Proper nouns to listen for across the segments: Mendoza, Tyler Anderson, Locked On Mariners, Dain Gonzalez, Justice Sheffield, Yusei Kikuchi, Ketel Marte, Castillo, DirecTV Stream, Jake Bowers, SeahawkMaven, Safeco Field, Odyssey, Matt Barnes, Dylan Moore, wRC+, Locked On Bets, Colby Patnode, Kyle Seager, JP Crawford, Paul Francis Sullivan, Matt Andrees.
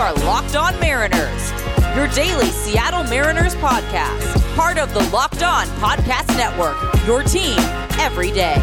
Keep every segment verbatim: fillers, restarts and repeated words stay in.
are Locked On Mariners, your daily Seattle Mariners podcast, part of the Locked On Podcast Network, your team every day.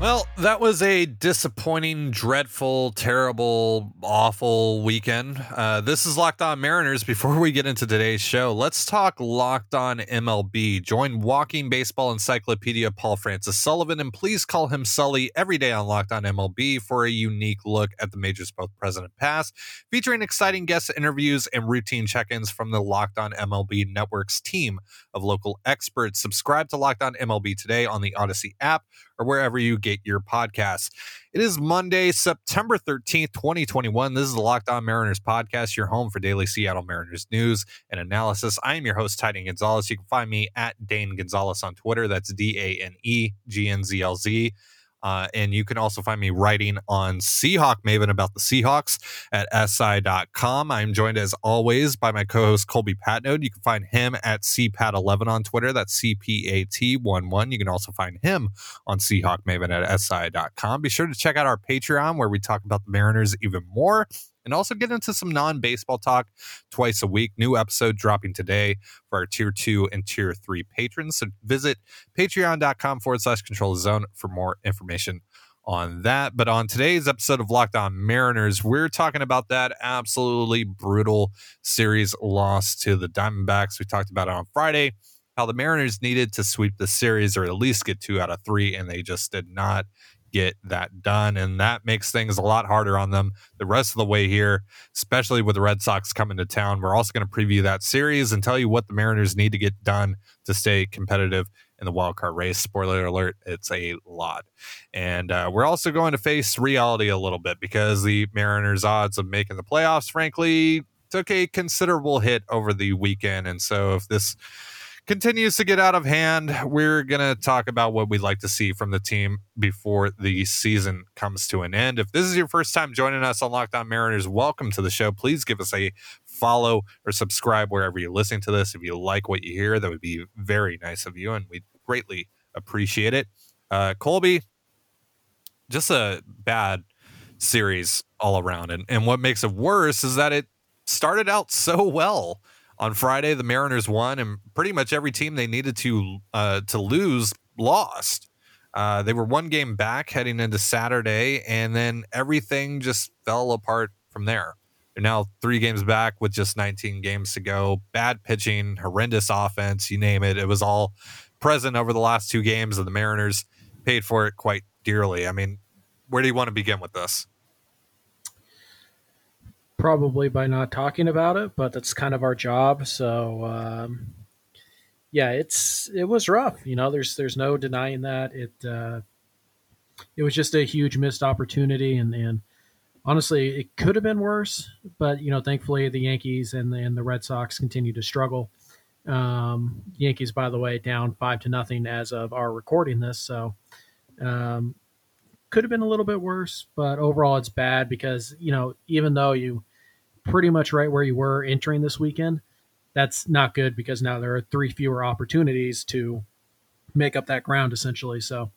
Well, that was a disappointing, dreadful, terrible, awful weekend. Uh, this is Locked On Mariners. Before we get into today's show, let's talk Locked On M L B. Join walking baseball encyclopedia Paul Francis Sullivan, and please call him Sully every day on Locked On M L B for a unique look at the majors, both present and past, featuring exciting guest interviews and routine check-ins from the Locked On M L B Network's team of local experts. Subscribe to Locked On M L B today on the Odyssey app or wherever you get your podcasts. It is Monday, September thirteenth, twenty twenty-one. This is the Locked On Mariners podcast, your home for daily Seattle Mariners news and analysis. I am your host, Dain Gonzalez. You can find me at Dain Gonzalez on Twitter. That's D A N E G N Z L Z. Uh, and you can also find me writing on SeahawkMaven about the Seahawks at S I dot com. I'm joined, as always, by my co-host Colby Patnode. You can find him at C P A T eleven on Twitter. That's C P A T eleven. You can also find him on SeahawkMaven at S I dot com. Be sure to check out our Patreon, where we talk about the Mariners even more and also get into some non-baseball talk twice a week. New episode dropping today for our Tier two and Tier three patrons. So visit patreon.com forward slash control the zone for more information on that. But on today's episode of Locked On Mariners, we're talking about that absolutely brutal series loss to the Diamondbacks. We talked about it on Friday, how the Mariners needed to sweep the series or at least get two out of three, and they just did not get that done, and that makes things a lot harder on them the rest of the way here, especially with the Red Sox coming to town. We're also going to preview that series and tell you what the Mariners need to get done to stay competitive in the wildcard race. Spoiler alert, it's a lot. And uh, we're also going to face reality a little bit because the Mariners' odds of making the playoffs, frankly, took a considerable hit over the weekend. And so if this continues to get out of hand, we're gonna talk about what we'd like to see from the team before the season comes to an end. If this is your first time joining us on Locked On Mariners, welcome to the show. Please give us a follow or subscribe wherever you're listening to this. If you like what you hear, that would be very nice of you, and we greatly appreciate it. Uh, Colby, just a bad series all around, and and what makes it worse is that it started out so well. On Friday, the Mariners won, and pretty much every team they needed to uh, to lose lost. Uh, they were one game back heading into Saturday, and then everything just fell apart from there. They're now three games back with just nineteen games to go. Bad pitching, horrendous offense, you name it. It was all present over the last two games, and the Mariners paid for it quite dearly. I mean, where do you want to begin with this? Probably by not talking about it, but that's kind of our job. So, um, yeah, it's it was rough. You know, there's there's no denying that. It uh, it was just a huge missed opportunity, and, and honestly, it could have been worse. But you know, thankfully, the Yankees and the, and the Red Sox continue to struggle. Um, the Yankees, by the way, down five to nothing as of our recording this. So, um, could have been a little bit worse, but overall, it's bad because you know, even though you pretty much right where you were entering this weekend, that's not good because now there are three fewer opportunities to make up that ground essentially. So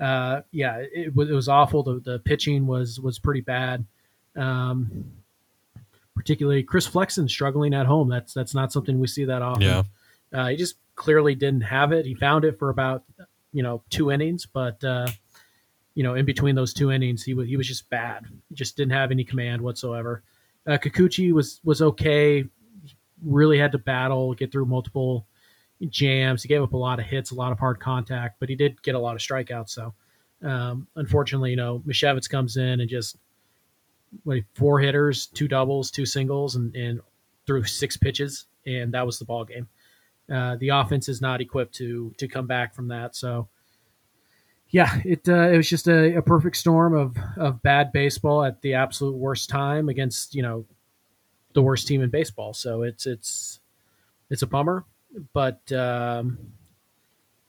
uh yeah, it, it was awful. The, the pitching was was pretty bad. Um particularly Chris Flexen struggling at home. That's that's not something we see that often. Yeah. Uh he just clearly didn't have it. He found it for about, you know, two innings, but uh you know, in between those two innings, he was he was just bad. He just didn't have any command whatsoever. Uh, Kikuchi was was okay. He really had to battle, get through multiple jams. He gave up a lot of hits, a lot of hard contact, but he did get a lot of strikeouts. So, um, unfortunately, you know, Misiewicz comes in and just like four hitters, two doubles, two singles, and and threw six pitches, and that was the ball game. Uh, the offense is not equipped to to come back from that. So. Yeah, it uh, it was just a, a perfect storm of of bad baseball at the absolute worst time against, you know, the worst team in baseball. So it's it's it's a bummer, but um,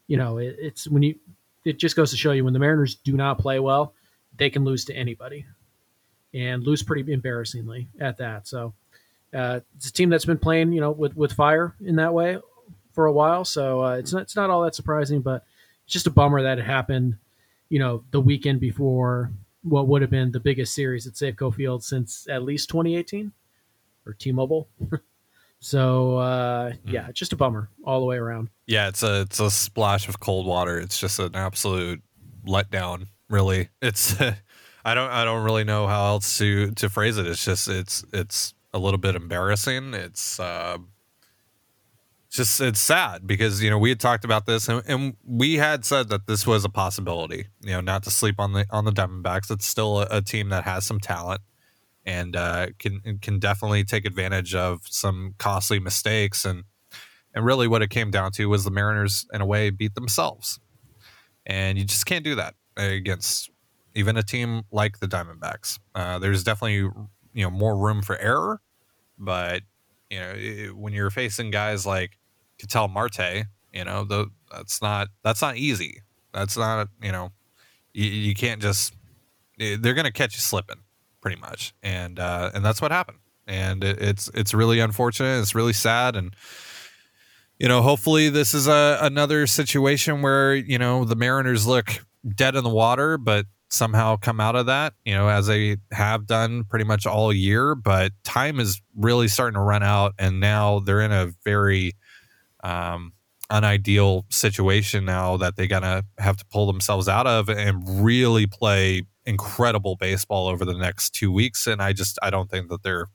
you know, it, it's when you it just goes to show you when the Mariners do not play well, they can lose to anybody, and lose pretty embarrassingly at that. So uh, it's a team that's been playing, you know, with, with fire in that way for a while. So uh, it's not it's not all that surprising, but. It's just a bummer that it happened, you know, the weekend before what would have been the biggest series at Safeco Field since at least twenty eighteen. or T-Mobile. So, uh, yeah, it's just a bummer all the way around. Yeah, it's a it's a splash of cold water. It's just an absolute letdown, really. It's I don't I don't really know how else to, to phrase it. It's just it's it's a little bit embarrassing. It's uh, just it's sad because, you know, we had talked about this and, and we had said that this was a possibility. You know, not to sleep on the on the Diamondbacks. It's still a, a team that has some talent. And uh, can can definitely take advantage of some costly mistakes. And and really what it came down to was the Mariners, in a way, beat themselves. And you just can't do that against even a team like the Diamondbacks. Uh, there's definitely, you know, more room for error. But, you know, it, when you're facing guys like Ketel Marte, you know, the, that's not that's not easy. That's not, you know, you, you can't just – they're going to catch you slipping. Pretty much, and uh, and that's what happened, and it, it's it's really unfortunate. It's really sad, and you know, hopefully this is a another situation where you know the Mariners look dead in the water, but somehow come out of that, you know, as they have done pretty much all year. But time is really starting to run out, and now they're in a very um, unideal situation now that they gotta have to pull themselves out of and really play incredible baseball over the next two weeks. And I just, I don't think that they're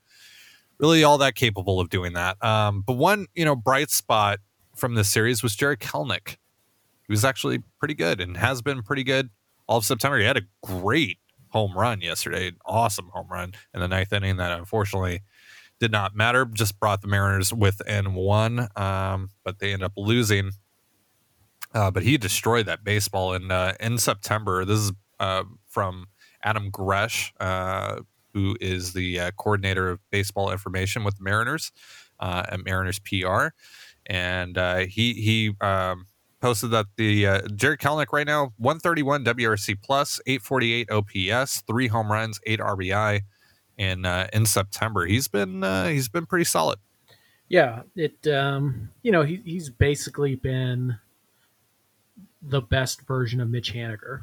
really all that capable of doing that. Um, but one, you know, bright spot from this series was Jarred Kelenic. He was actually pretty good and has been pretty good all of September. He had a great home run yesterday, an awesome home run in the ninth inning that unfortunately did not matter. Just brought the Mariners within one, um, but they end up losing. Uh, but he destroyed that baseball. And uh, in September, this is uh, from Adam Gresh, uh, who is the uh, coordinator of baseball information with the Mariners uh, at Mariners P R. And uh, he he um, posted that the uh, Jarred Kelenic right now, one thirty-one W R C plus, eight forty-eight O P S, three home runs, eight R B I. And uh, in September, he's been uh, he's been pretty solid. Yeah, it um, you know he, he's basically been the best version of Mitch Haniger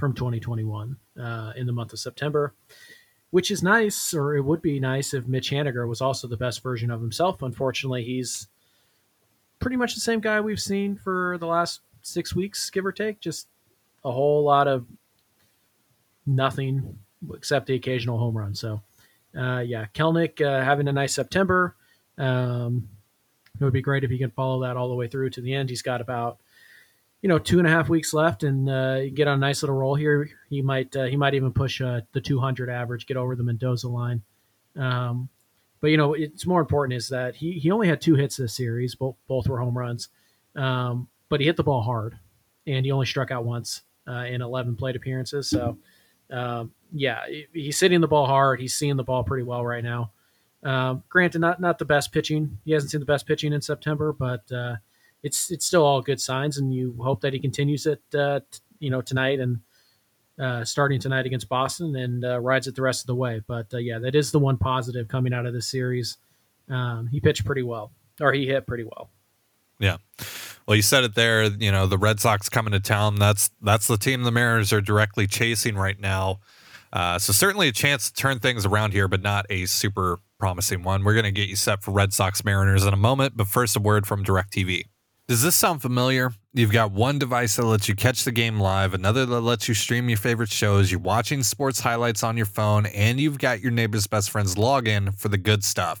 from twenty twenty-one uh, in the month of September, which is nice, or it would be nice if Mitch Haniger was also the best version of himself. Unfortunately, he's pretty much the same guy we've seen for the last six weeks, give or take, just a whole lot of nothing except the occasional home run. So, uh, yeah, Kelenic uh, having a nice September. Um, it would be great if he can follow that all the way through to the end. He's got about, you know, two and a half weeks left, and uh, get on a nice little roll here. He might, uh, he might even push uh, the two hundred average, get over the Mendoza line. Um, but you know, it's more important is that he he only had two hits this series, both both were home runs. Um, but he hit the ball hard, and he only struck out once uh, in eleven plate appearances. So um, yeah, he's hitting the ball hard. He's seeing the ball pretty well right now. Um, granted, not not the best pitching. He hasn't seen the best pitching in September, but uh, it's it's still all good signs, and you hope that he continues it, uh, t- you know, tonight and uh, starting tonight against Boston, and uh, rides it the rest of the way. But uh, yeah, that is the one positive coming out of this series. Um, he pitched pretty well, or he hit pretty well. Yeah, well, you said it there. You know, the Red Sox coming to town. That's that's the team the Mariners are directly chasing right now. Uh, so certainly a chance to turn things around here, but not a super promising one. We're going to get you set for Red Sox Mariners in a moment, but first a word from DirecTV. Does this sound familiar? You've got one device that lets you catch the game live, another that lets you stream your favorite shows, you're watching sports highlights on your phone, and you've got your neighbor's best friend's login for the good stuff.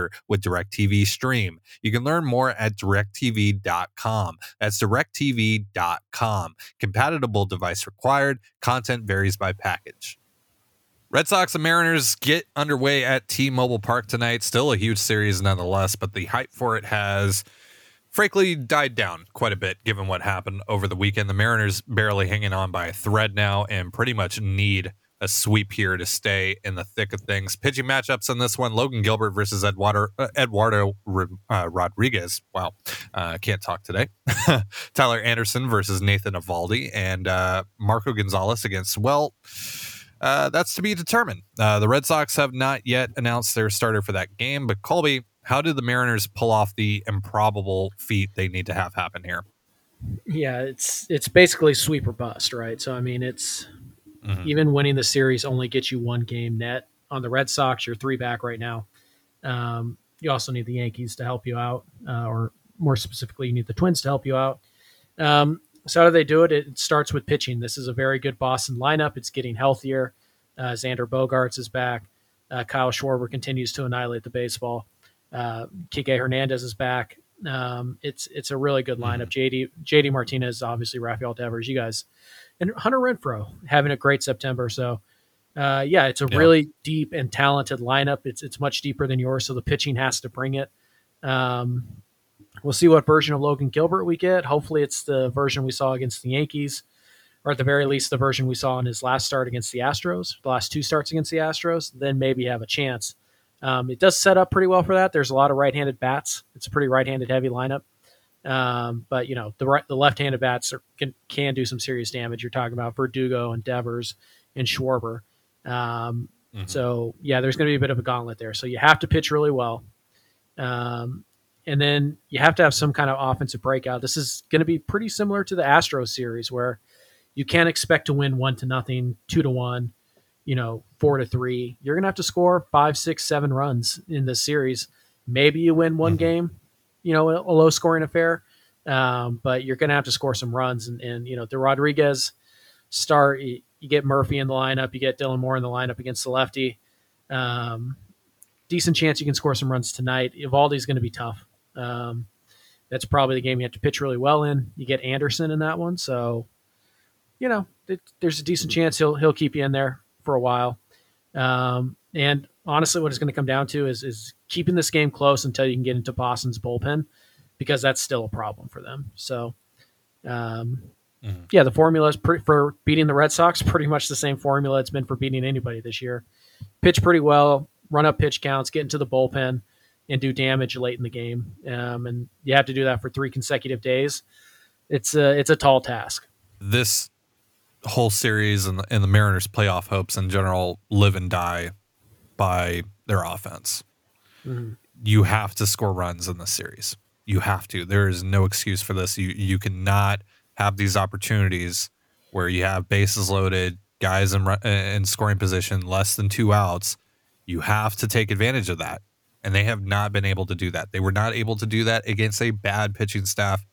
with DirecTV Stream. You can learn more at direct t v dot com. That's direct t v dot com. Compatible device required. Content varies by package. Red Sox and Mariners get underway at T-Mobile Park tonight. Still a huge series nonetheless, but the hype for it has frankly died down quite a bit given what happened over the weekend. The Mariners barely hanging on by a thread now and pretty much need a sweep here to stay in the thick of things. Pitching matchups on this one: Logan Gilbert versus Eduardo, uh, Eduardo uh, Rodriguez. Wow, uh, can't talk today. Tyler Anderson versus Nathan Eovaldi, and uh, Marco Gonzalez against, well, uh, that's to be determined. Uh, the Red Sox have not yet announced their starter for that game, but Colby, how did the Mariners pull off the improbable feat they need to have happen here? Yeah, it's it's basically sweep or bust, right? So, I mean, it's... Mm-hmm. Even winning the series only gets you one game net. On the Red Sox, you're three back right now. Um, you also need the Yankees to help you out, uh, or more specifically, you need the Twins to help you out. Um, so how do they do it? It starts with pitching. This is a very good Boston lineup. It's getting healthier. Uh, Xander Bogaerts is back. Uh, Kyle Schwarber continues to annihilate the baseball. Uh, Kike Hernandez is back. Um, it's it's a really good lineup. J D J D Martinez, obviously Rafael Devers, you guys, and Hunter Renfroe having a great September. So, uh, yeah, it's a yeah. really deep and talented lineup. It's it's much deeper than yours, so the pitching has to bring it. Um, we'll see what version of Logan Gilbert we get. Hopefully, it's the version we saw against the Yankees, or at the very least, the version we saw in his last start against the Astros, the last two starts against the Astros. Then maybe have a chance. Um, it does set up pretty well for that. There's a lot of right-handed bats. It's a pretty right-handed heavy lineup. Um, but, you know, the right, the left-handed bats are, can, can do some serious damage. You're talking about Verdugo and Devers and Schwarber. Um, mm-hmm. So, yeah, there's going to be a bit of a gauntlet there. So you have to pitch really well. Um, and then you have to have some kind of offensive breakout. This is going to be pretty similar to the Astros series, where you can't expect to win one to nothing, two to one, you know, four to three. You're going to have to score five, six, seven runs in this series. Maybe you win one mm-hmm. game, you know, a low scoring affair, um, but you're going to have to score some runs. And, and you know, the Rodriguez start, you, you get Murphy in the lineup, you get Dylan Moore in the lineup against the lefty. Um, decent chance you can score some runs tonight. Eovaldi's going to be tough. Um, that's probably the game you have to pitch really well in. You get Anderson in that one. So, you know, it, there's a decent chance he'll, he'll keep you in there for a while. Um, and honestly, what it's going to come down to is, is keeping this game close until you can get into Boston's bullpen, because that's still a problem for them. So, um, mm-hmm. yeah, the formula is pre- for beating the Red Sox, pretty much the same formula it's been for beating anybody this year. Pitch pretty well, run up pitch counts, get into the bullpen, and do damage late in the game. Um, and you have to do that for three consecutive days. It's a, it's a tall task. This whole series and the, and the Mariners' playoff hopes in general live and die by their offense. Mm-hmm. You have to score runs in this series. You have to. There is no excuse for this. You you cannot have these opportunities where you have bases loaded, guys in, in scoring position, less than two outs. You have to take advantage of that, and they have not been able to do that. They were not able to do that against a bad pitching staff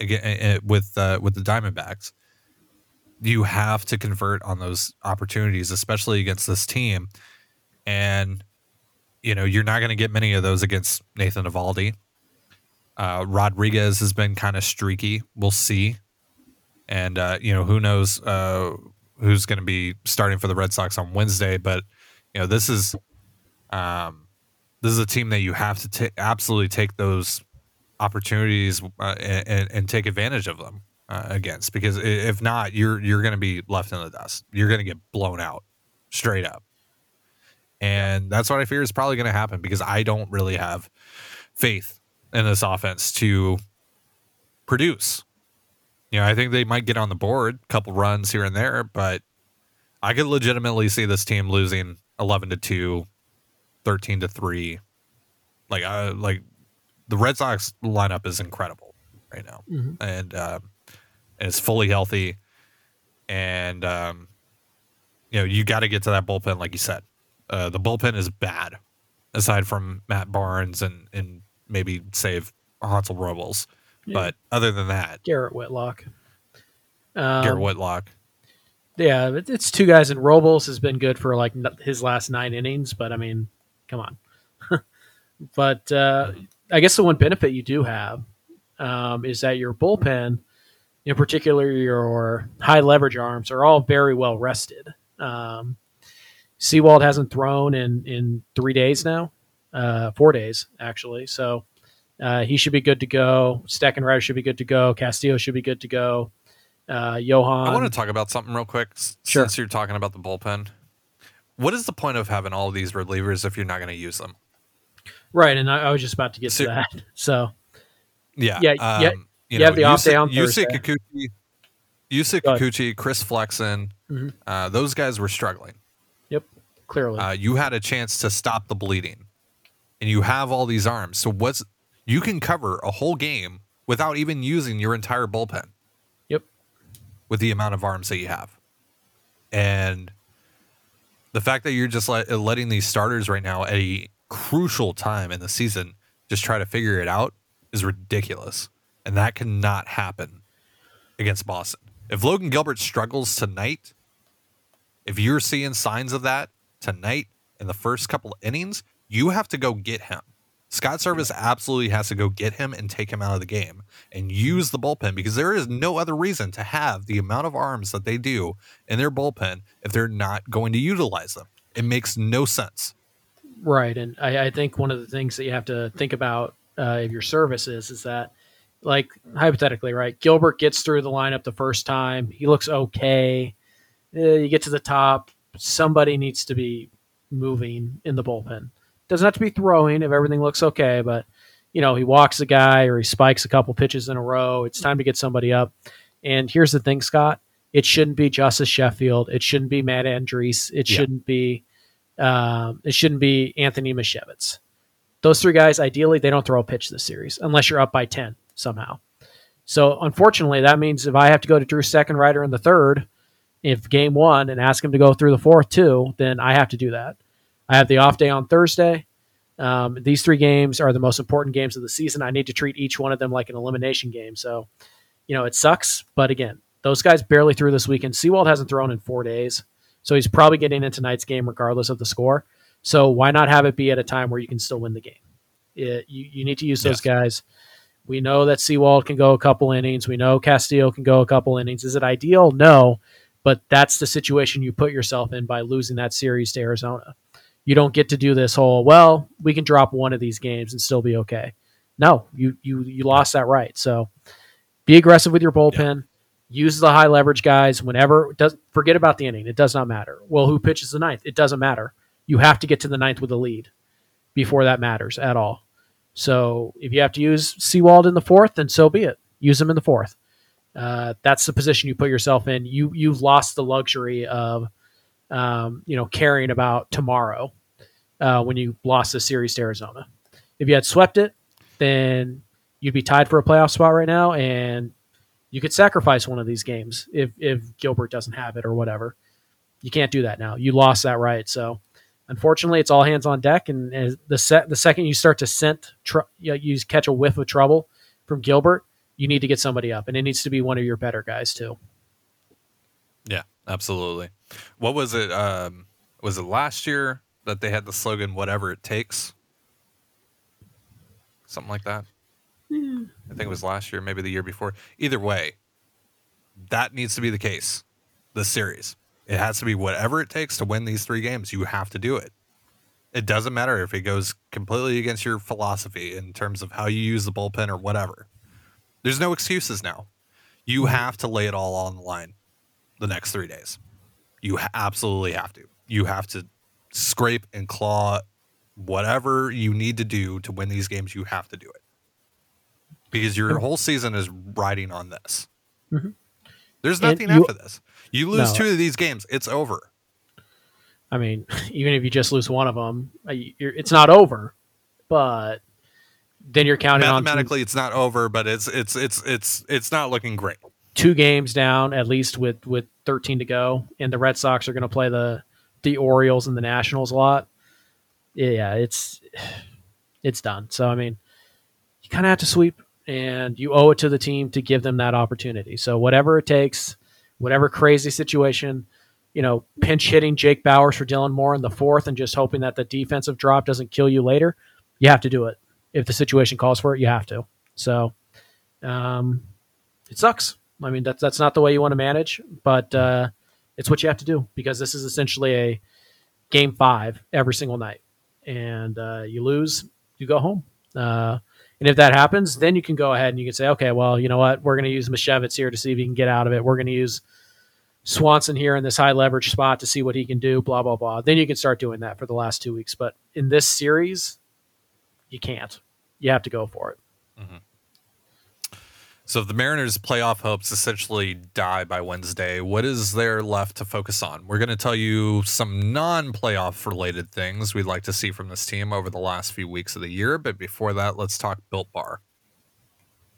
again, with uh, with the Diamondbacks. You have to convert on those opportunities, especially against this team. And, you know, you're not going to get many of those against Nathan Eovaldi. Uh, Rodriguez has been kind of streaky. We'll see. And, uh, you know, who knows uh, who's going to be starting for the Red Sox on Wednesday. But, you know, this is um, this is a team that you have to t- absolutely take those opportunities uh, and, and take advantage of them. Uh, against, because if not, you're you're going to be left in the dust. You're going to get blown out straight up, and that's what I fear is probably going to happen, because I don't really have faith in this offense to produce. You know, I think they might get on the board, a couple runs here and there, but I could legitimately see this team losing eleven to two, thirteen to three. Like uh, like the Red Sox lineup is incredible right now, mm-hmm. and. Uh, And it's fully healthy, and um, you know you got to get to that bullpen, like you said. Uh, the bullpen is bad, aside from Matt Barnes and and maybe save Hansel Robles, yeah. But other than that, Garrett Whitlock, um, Garrett Whitlock, yeah, it's two guys, and Robles has been good for like his last nine innings, but I mean, come on. But uh, I guess the one benefit you do have um, is that your bullpen, in particular your high leverage arms, are all very well rested. Um, Sewald hasn't thrown in, in three days now, uh, four days actually. So uh, he should be good to go. Steckenrider should be good to go. Castillo should be good to go. uh, Johan. I want to talk about something real quick. Sure. Since you're talking about the bullpen, what is the point of having all these relievers if you're not going to use them? Right, and I, I was just about to get so, to that. So, yeah, yeah, um, yeah. You, you know, have the off day on Thursday. Yusei Kikuchi, Yusei Kikuchi, Chris Flexen, mm-hmm. uh, those guys were struggling. Yep, clearly. Uh, you had a chance to stop the bleeding, and you have all these arms. So what's you can cover a whole game without even using your entire bullpen. Yep. With the amount of arms that you have, and the fact that you're just let, letting these starters right now at a crucial time in the season just try to figure it out is ridiculous. And that cannot happen against Boston. If Logan Gilbert struggles tonight, if you're seeing signs of that tonight in the first couple innings, you have to go get him. Scott Servais absolutely has to go get him and take him out of the game and use the bullpen, because there is no other reason to have the amount of arms that they do in their bullpen if they're not going to utilize them. It makes no sense. Right. And I, I think one of the things that you have to think about uh, if your Servais is, is that, like, hypothetically, right, Gilbert gets through the lineup the first time. He looks okay. Uh, you get to the top. Somebody needs to be moving in the bullpen. Doesn't have to be throwing if everything looks okay, but, you know, he walks a guy or he spikes a couple pitches in a row. It's time to get somebody up. And here's the thing, Scott. It shouldn't be Justice Sheffield. It shouldn't be Matt Andrees. It yeah. shouldn't be um, it shouldn't be Anthony Misiewicz. Those three guys, ideally, they don't throw a pitch this series unless you're up by ten. Somehow. So unfortunately, that means if I have to go to Drew Steckenrider in the third, if game one, and ask him to go through the fourth too, then I have to do that. I have the off day on Thursday. Um, these three games are the most important games of the season. I need to treat each one of them like an elimination game. So, you know, it sucks. But again, those guys barely threw this weekend. Sewald hasn't thrown in four days. So he's probably getting in tonight's game regardless of the score. So why not have it be at a time where you can still win the game? It, you, you need to use those yes. guys. We know that Sewald can go a couple innings. We know Castillo can go a couple innings. Is it ideal? No, but that's the situation you put yourself in by losing that series to Arizona. You don't get to do this whole, well, we can drop one of these games and still be okay. No, you you you lost that right. So be aggressive with your bullpen. Yeah. Use the high leverage guys whenever. Does, forget about the inning. It does not matter. Well, who pitches the ninth? It doesn't matter. You have to get to the ninth with a lead before that matters at all. So if you have to use Sewald in the fourth, then so be it. Use him in the fourth. Uh, that's the position you put yourself in. You, you've lost the luxury of um, you know, caring about tomorrow uh, when you lost the series to Arizona. If you had swept it, then you'd be tied for a playoff spot right now, and you could sacrifice one of these games if, if Gilbert doesn't have it or whatever. You can't do that now. You lost that right, so... Unfortunately, it's all hands on deck, and as the se- the second you start to scent, tr- you, know, you catch a whiff of trouble from Gilbert, you need to get somebody up, and it needs to be one of your better guys too. Yeah, absolutely. What was it? Um, was it last year that they had the slogan "Whatever it takes," something like that? Yeah. I think it was last year, maybe the year before. Either way, that needs to be the case. This series. It has to be whatever it takes to win these three games. You have to do it. It doesn't matter if it goes completely against your philosophy in terms of how you use the bullpen or whatever. There's no excuses now. You have to lay it all on the line the next three days. You absolutely have to. You have to scrape and claw whatever you need to do to win these games. You have to do it. Because your whole season is riding on this. Mm-hmm. There's nothing you, after this. You lose no. two of these games, it's over. I mean, even if you just lose one of them, you're, it's not over. But then you're counting on mathematically, it's not over, but it's it's it's it's it's not looking great. Two games down, at least with, with thirteen to go, and the Red Sox are going to play the the Orioles and the Nationals a lot. Yeah, it's it's done. So I mean, you kind of have to sweep. And you owe it to the team to give them that opportunity. So whatever it takes, whatever crazy situation, you know, pinch hitting Jake Bowers for Dylan Moore in the fourth and just hoping that the defensive drop doesn't kill you later, you have to do it. If the situation calls for it, you have to. So um, it sucks. I mean, that's, that's not the way you want to manage, but uh, it's what you have to do because this is essentially a game five every single night. And uh, you lose, you go home. Uh And if that happens, then you can go ahead and you can say, okay, well, you know what? We're going to use Misiewicz here to see if he can get out of it. We're going to use Swanson here in this high leverage spot to see what he can do, blah, blah, blah. Then you can start doing that for the last two weeks. But in this series, you can't. You have to go for it. Mm-hmm. So if the Mariners' playoff hopes essentially die by Wednesday, what is there left to focus on? We're going to tell you some non-playoff related things we'd like to see from this team over the last few weeks of the year. But before that, let's talk Built Bar.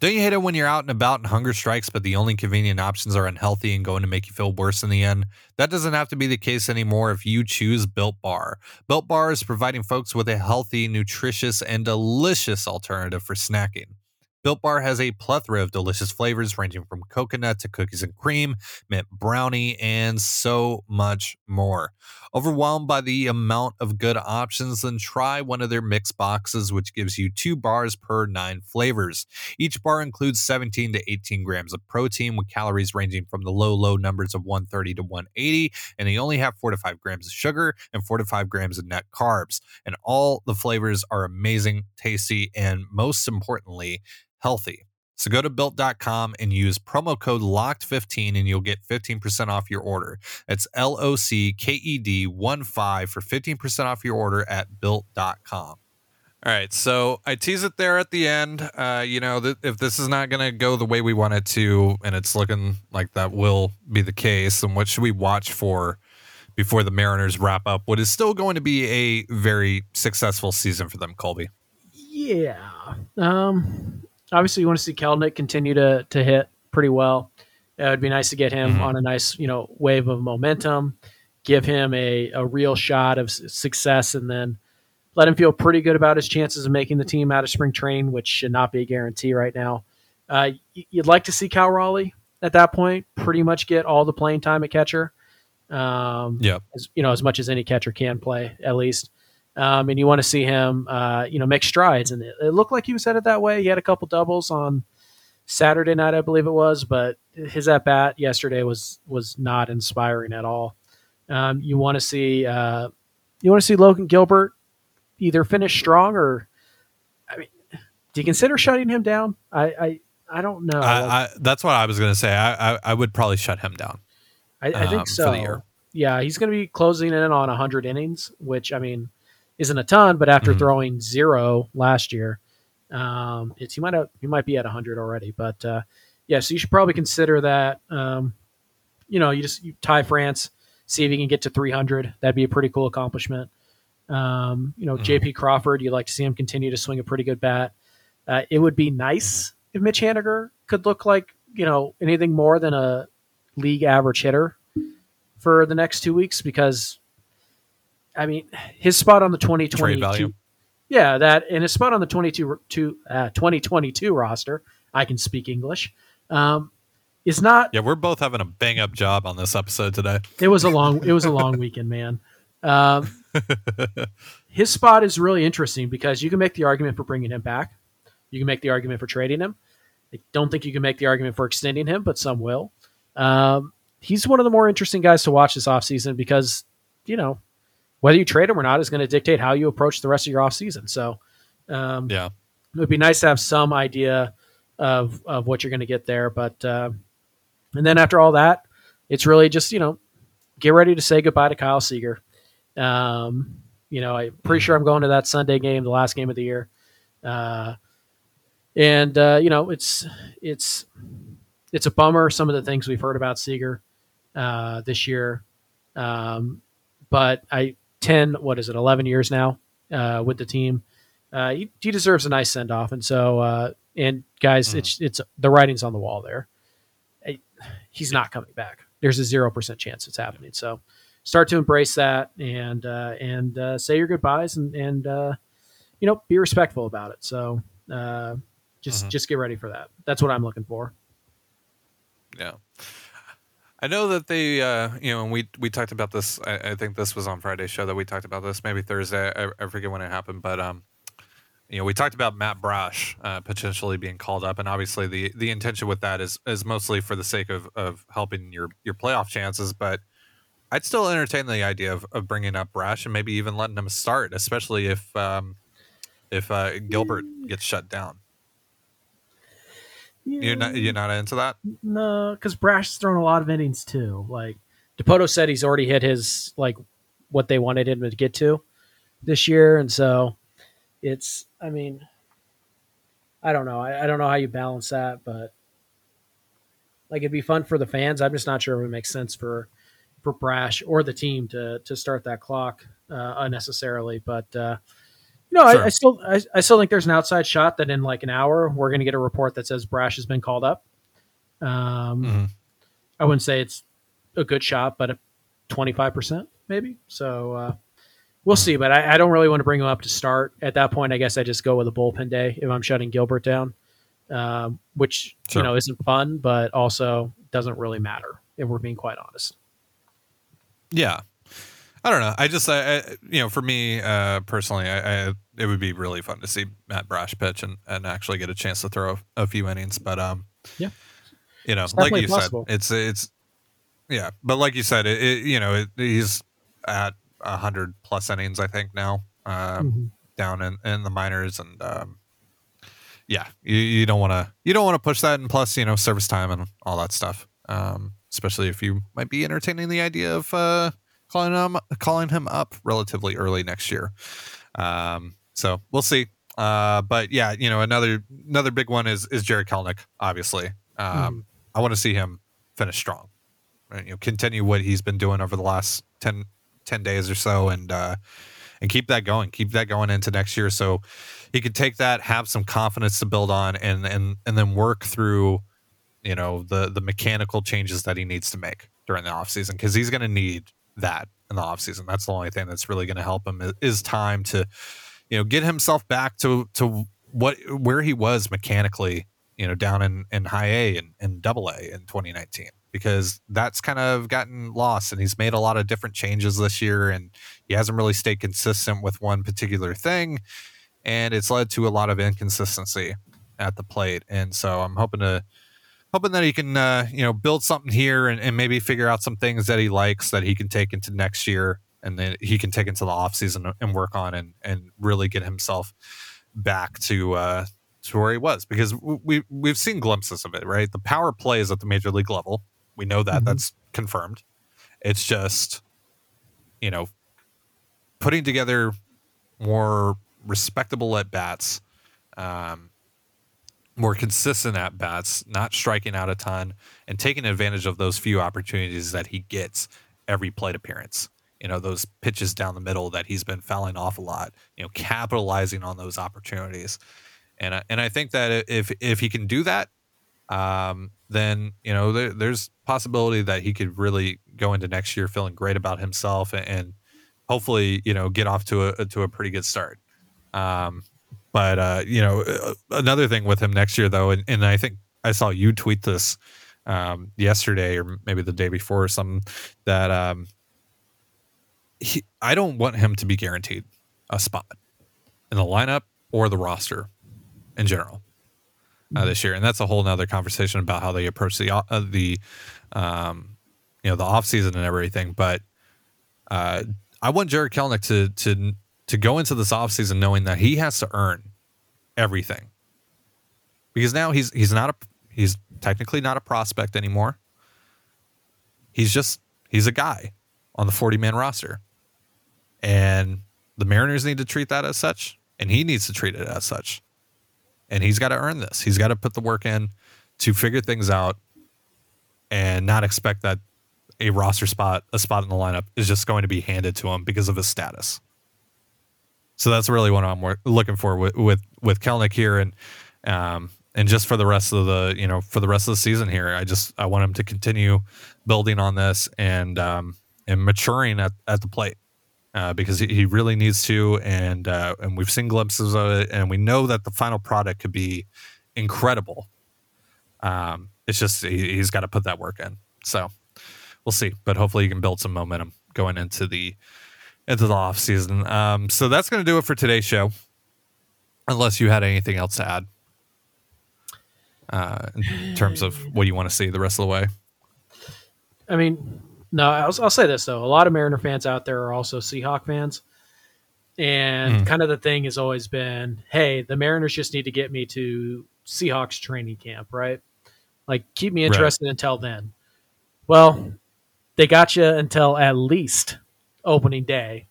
Don't you hate it when you're out and about and hunger strikes, but the only convenient options are unhealthy and going to make you feel worse in the end? That doesn't have to be the case anymore if you choose Built Bar. Built Bar is providing folks with a healthy, nutritious, and delicious alternative for snacking. Built Bar has a plethora of delicious flavors ranging from coconut to cookies and cream, mint brownie, and so much more. Overwhelmed by the amount of good options? Then try one of their mixed boxes, which gives you two bars per nine flavors. Each bar includes seventeen to eighteen grams of protein, with calories ranging from the low, low numbers of one thirty to one eighty, and they only have four to five grams of sugar and four to five grams of net carbs. And all the flavors are amazing, tasty, and most importantly, healthy. So go to built dot com and use promo code locked fifteen and you'll get fifteen percent off your order. That's L O C K E D one five for fifteen percent off your order at built dot com. All right, so I tease it there at the end. Uh, you know, th- if this is not going to go the way we want it to, and it's looking like that will be the case, then what should we watch for before the Mariners wrap up what is still going to be a very successful season for them, Colby? Yeah. Um... Obviously, you want to see Kelenic continue to to hit pretty well. It would be nice to get him mm-hmm. on a nice, you know, wave of momentum, give him a, a real shot of success, and then let him feel pretty good about his chances of making the team out of spring training, which should not be a guarantee right now. Uh, you'd like to see Cal Raleigh at that point pretty much get all the playing time at catcher. Um, yeah, as, you know, as much as any catcher can play, at least. Um, and you want to see him, uh, you know, make strides. And it, it looked like he was headed that way. He had a couple doubles on Saturday night, I believe it was. But his at-bat yesterday was was not inspiring at all. Um, you want to see uh, you want to see Logan Gilbert either finish strong or, I mean, do you consider shutting him down? I I, I don't know. I, I, that's what I was going to say. I, I I would probably shut him down. I, I think um, so. For the year. Yeah, he's going to be closing in on one hundred innings, which, I mean, isn't a ton, but after mm-hmm. throwing zero last year, um, it's he might have he might be at one hundred already. But uh, yeah, so you should probably consider that. Um, you know, you just you tie France, see if you can get to three hundred. That'd be a pretty cool accomplishment. Um, you know, mm-hmm. J P Crawford, you'd like to see him continue to swing a pretty good bat. Uh, it would be nice mm-hmm. if Mitch Haniger could look like, you know, anything more than a league average hitter for the next two weeks because. I mean, his spot on the twenty twenty-two, yeah, that and his spot on the twenty-two, two, uh, twenty twenty-two roster. I can speak English. Um, is not. Yeah, we're both having a bang up job on this episode today. It was a long. It was a long weekend, man. Um, his spot is really interesting because you can make the argument for bringing him back. You can make the argument for trading him. I don't think you can make the argument for extending him, but some will. Um, he's one of the more interesting guys to watch this offseason because, you know. Whether you trade him or not is going to dictate how you approach the rest of your offseason. So um, yeah, it would be nice to have some idea of of what you're going to get there. But uh, and then after all that, it's really just, you know, get ready to say goodbye to Kyle Seager. Um, you know, I'm pretty sure I'm going to that Sunday game, the last game of the year. Uh, and, uh, you know, it's it's it's a bummer. Some of the things we've heard about Seager uh, this year, um, but I, ten, what is it, eleven years now uh, with the team. Uh, he, he deserves a nice send off, and so uh, and guys, mm-hmm. it's it's the writing's on the wall there. I, he's not coming back. There's a zero percent chance it's happening. So start to embrace that and uh, and uh, say your goodbyes and and uh, you know, be respectful about it. So uh, just mm-hmm. just get ready for that. That's what I'm looking for. Yeah. I know that they, uh, you know, and we we talked about this. I, I think this was on Friday's show that we talked about this. Maybe Thursday. I, I forget when it happened, but um, you know, we talked about Matt Brash uh, potentially being called up, and obviously the the intention with that is is mostly for the sake of of helping your your playoff chances. But I'd still entertain the idea of, of bringing up Brash and maybe even letting him start, especially if um, if uh, Gilbert gets shut down. Yeah. You're not you're not into that? No, because Brash's thrown a lot of innings too. Like DePoto said, he's already hit his like what they wanted him to get to this year, and so it's. I mean, I don't know. I, I don't know how you balance that, but like it'd be fun for the fans. I'm just not sure it would make sense for for Brash or the team to to start that clock uh, unnecessarily, but. Uh, No, sure. I, I still I, I still think there's an outside shot that in like an hour we're going to get a report that says Brash has been called up. Um, mm-hmm. I wouldn't say it's a good shot, but a twenty-five percent maybe. So uh, we'll see. But I, I don't really want to bring him up to start. At that point, I guess I just go with a bullpen day if I'm shutting Gilbert down, um, which sure. you know isn't fun, but also doesn't really matter if we're being quite honest. Yeah. I don't know. I just, I, I you know, for me uh, personally, I, I it would be really fun to see Matt Brash pitch and, and actually get a chance to throw a, a few innings. But um, yeah, you know, like you possible. said, it's it's yeah. But like you said, it, it you know, it, he's at a hundred plus innings, I think now, um, mm-hmm. down in, in the minors, and um, yeah, you you don't want to you don't want to push that, and plus you know service time and all that stuff, um, especially if you might be entertaining the idea of. Uh, Calling him, calling him up relatively early next year, um, so we'll see. Uh, but yeah, you know, another another big one is is Jarred Kelenic. Obviously, um, mm-hmm. I want to see him finish strong, right? You know, continue what he's been doing over the last ten, ten days or so, and uh, and keep that going, keep that going into next year. So he could take that, have some confidence to build on, and and and then work through, you know, the the mechanical changes that he needs to make during the offseason, because he's going to need. That in the offseason. That's the only thing that's really going to help him is time to, you know, get himself back to to what where he was mechanically, you know, down in, in high A and, and double A in twenty nineteen, because that's kind of gotten lost, and he's made a lot of different changes this year, and he hasn't really stayed consistent with one particular thing, and it's led to a lot of inconsistency at the plate. And so I'm hoping to Hoping that he can, uh, you know, build something here and, and maybe figure out some things that he likes that he can take into next year, and then he can take into the offseason and work on and, and really get himself back to uh, to where he was, because we we've seen glimpses of it, right? The power play is at the major league level. We know that. Mm-hmm. That's confirmed. It's just, you know, putting together more respectable at bats. Um, more consistent at bats, not striking out a ton, and taking advantage of those few opportunities that he gets every plate appearance. You know, those pitches down the middle that he's been fouling off a lot, you know, capitalizing on those opportunities. And I, and I think that if, if he can do that, um, then, you know, there, there's possibility that he could really go into next year feeling great about himself, and, and hopefully, you know, get off to a, to a pretty good start. Um, But, uh, you know, another thing with him next year, though, and, and I think I saw you tweet this um, yesterday or maybe the day before or something, that um, he, I don't want him to be guaranteed a spot in the lineup or the roster in general uh, this year. And that's a whole nother conversation about how they approach the, uh, the um, you know, the offseason and everything. But uh, I want Jarred Kelenic to to. to go into this offseason knowing that he has to earn everything, because now he's he's not a he's technically not a prospect anymore. He's just he's a guy on the forty-man roster, and the Mariners need to treat that as such, and he needs to treat it as such, and he's got to earn this. He's got to put the work in to figure things out, and not expect that a roster spot, a spot in the lineup, is just going to be handed to him because of his status. So that's really what I'm looking for with with, with Kelenic here, and um, and just for the rest of the you know for the rest of the season here. I just I want him to continue building on this and um, and maturing at, at the plate uh, because he, he really needs to, and uh, and we've seen glimpses of it, and we know that the final product could be incredible. Um, it's just he, he's got to put that work in. So we'll see, but hopefully he can build some momentum going into the. into the off season. Um, so that's going to do it for today's show. Unless you had anything else to add uh, in terms of what you want to see the rest of the way. I mean, no, I'll, I'll say this though. A lot of Mariner fans out there are also Seahawk fans. And mm. kind of the thing has always been, hey, the Mariners just need to get me to Seahawks training camp, right? Like, keep me interested right. until then. Well, they got you until at least opening day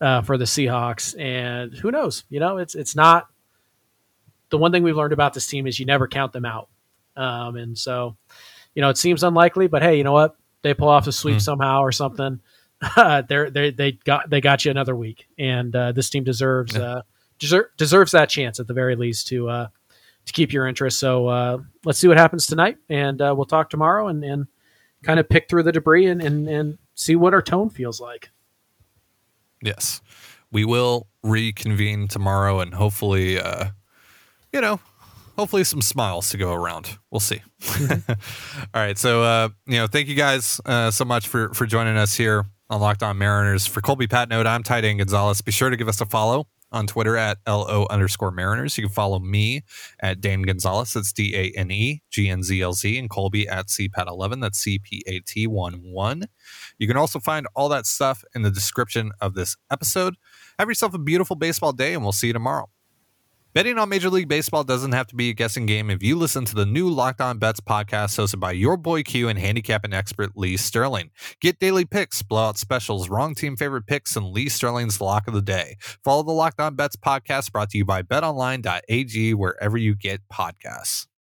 uh, for the Seahawks, and who knows? You know, it's it's not the one thing we've learned about this team is you never count them out, um, and so you know it seems unlikely, but hey, you know what? They pull off a sweep mm. somehow or something. Uh, they they they got they got you another week, and uh, this team deserves yeah. uh, deser- deserves that chance at the very least to uh, to keep your interest. So uh, let's see what happens tonight, and uh, we'll talk tomorrow and, and kind of pick through the debris and, and and see what our tone feels like. Yes, we will reconvene tomorrow, and hopefully, uh, you know. Hopefully some smiles to go around. We'll see. Mm-hmm. All right. So, uh, you know, thank you guys uh, so much for, for joining us here on Locked On Mariners. For Colby Patnode, I'm Dain Gonzalez. Be sure to give us a follow on Twitter at L O underscore Mariners. You can follow me at Dain Gonzalez. That's D A N E G N Z L Z, and Colby at C P A T eleven. That's C P A T eleven. You can also find all that stuff in the description of this episode. Have yourself a beautiful baseball day, and we'll see you tomorrow. Betting on Major League Baseball doesn't have to be a guessing game if you listen to the new Locked On Bets podcast hosted by your boy Q and handicapping expert Lee Sterling. Get daily picks, blowout specials, wrong team favorite picks, and Lee Sterling's Lock of the Day. Follow the Locked On Bets podcast brought to you by bet online dot a g wherever you get podcasts.